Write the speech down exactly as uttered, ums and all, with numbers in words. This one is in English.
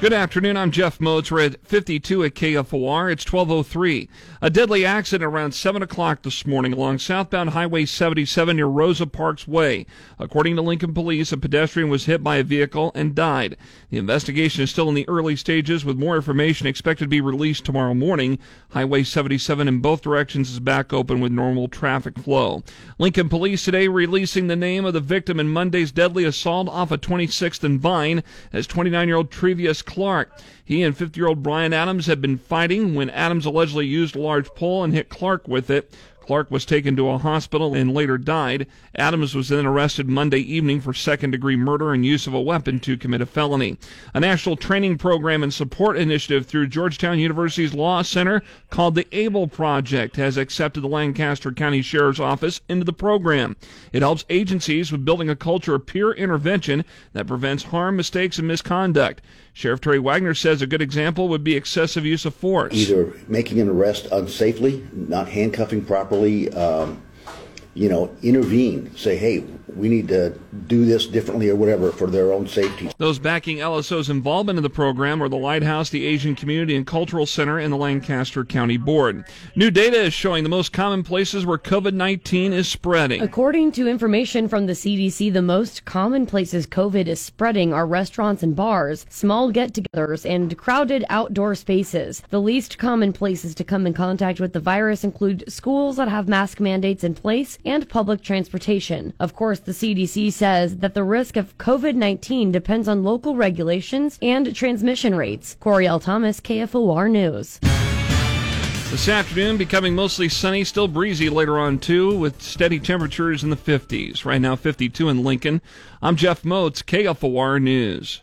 Good afternoon. I'm Jeff Moats. We're at fifty-two at K F O R. It's twelve oh three. A deadly accident around seven o'clock this morning along southbound Highway seventy-seven near Rosa Parks Way. According to Lincoln Police, a pedestrian was hit by a vehicle and died. The investigation is still in the early stages with more information expected to be released tomorrow morning. Highway seventy-seven in both directions is back open with normal traffic flow. Lincoln Police today releasing the name of the victim in Monday's deadly assault off of twenty-sixth and Vine as twenty-nine-year-old Trevious Clark. He and fifty-year-old Brian Adams had been fighting when Adams allegedly used a large pole and hit Clark with it. Clark was taken to a hospital and later died. Adams was then arrested Monday evening for second-degree murder and use of a weapon to commit a felony. A national training program and support initiative through Georgetown University's Law Center called the ABLE Project has accepted the Lancaster County Sheriff's Office into the program. It helps agencies with building a culture of peer intervention that prevents harm, mistakes, and misconduct. Sheriff Terry Wagner says a good example would be excessive use of force. Either making an arrest unsafely, not handcuffing properly, Um, you know, intervene, say, hey, we need to do this differently or whatever for their own safety. Those backing L S O's involvement in the program are the Lighthouse, the Asian Community and Cultural Center, and the Lancaster County Board. New data is showing the most common places where COVID nineteen is spreading. According to information from the C D C, the most common places COVID is spreading are restaurants and bars, small get-togethers, and crowded outdoor spaces. The least common places to come in contact with the virus include schools that have mask mandates in place and public transportation. Of course, the C D C says that the risk of COVID nineteen depends on local regulations and transmission rates. Coriel Thomas, K F O R News. This afternoon, becoming mostly sunny, still breezy later on, too, with steady temperatures in the fifties. Right now, fifty-two in Lincoln. I'm Jeff Moats, K F O R News.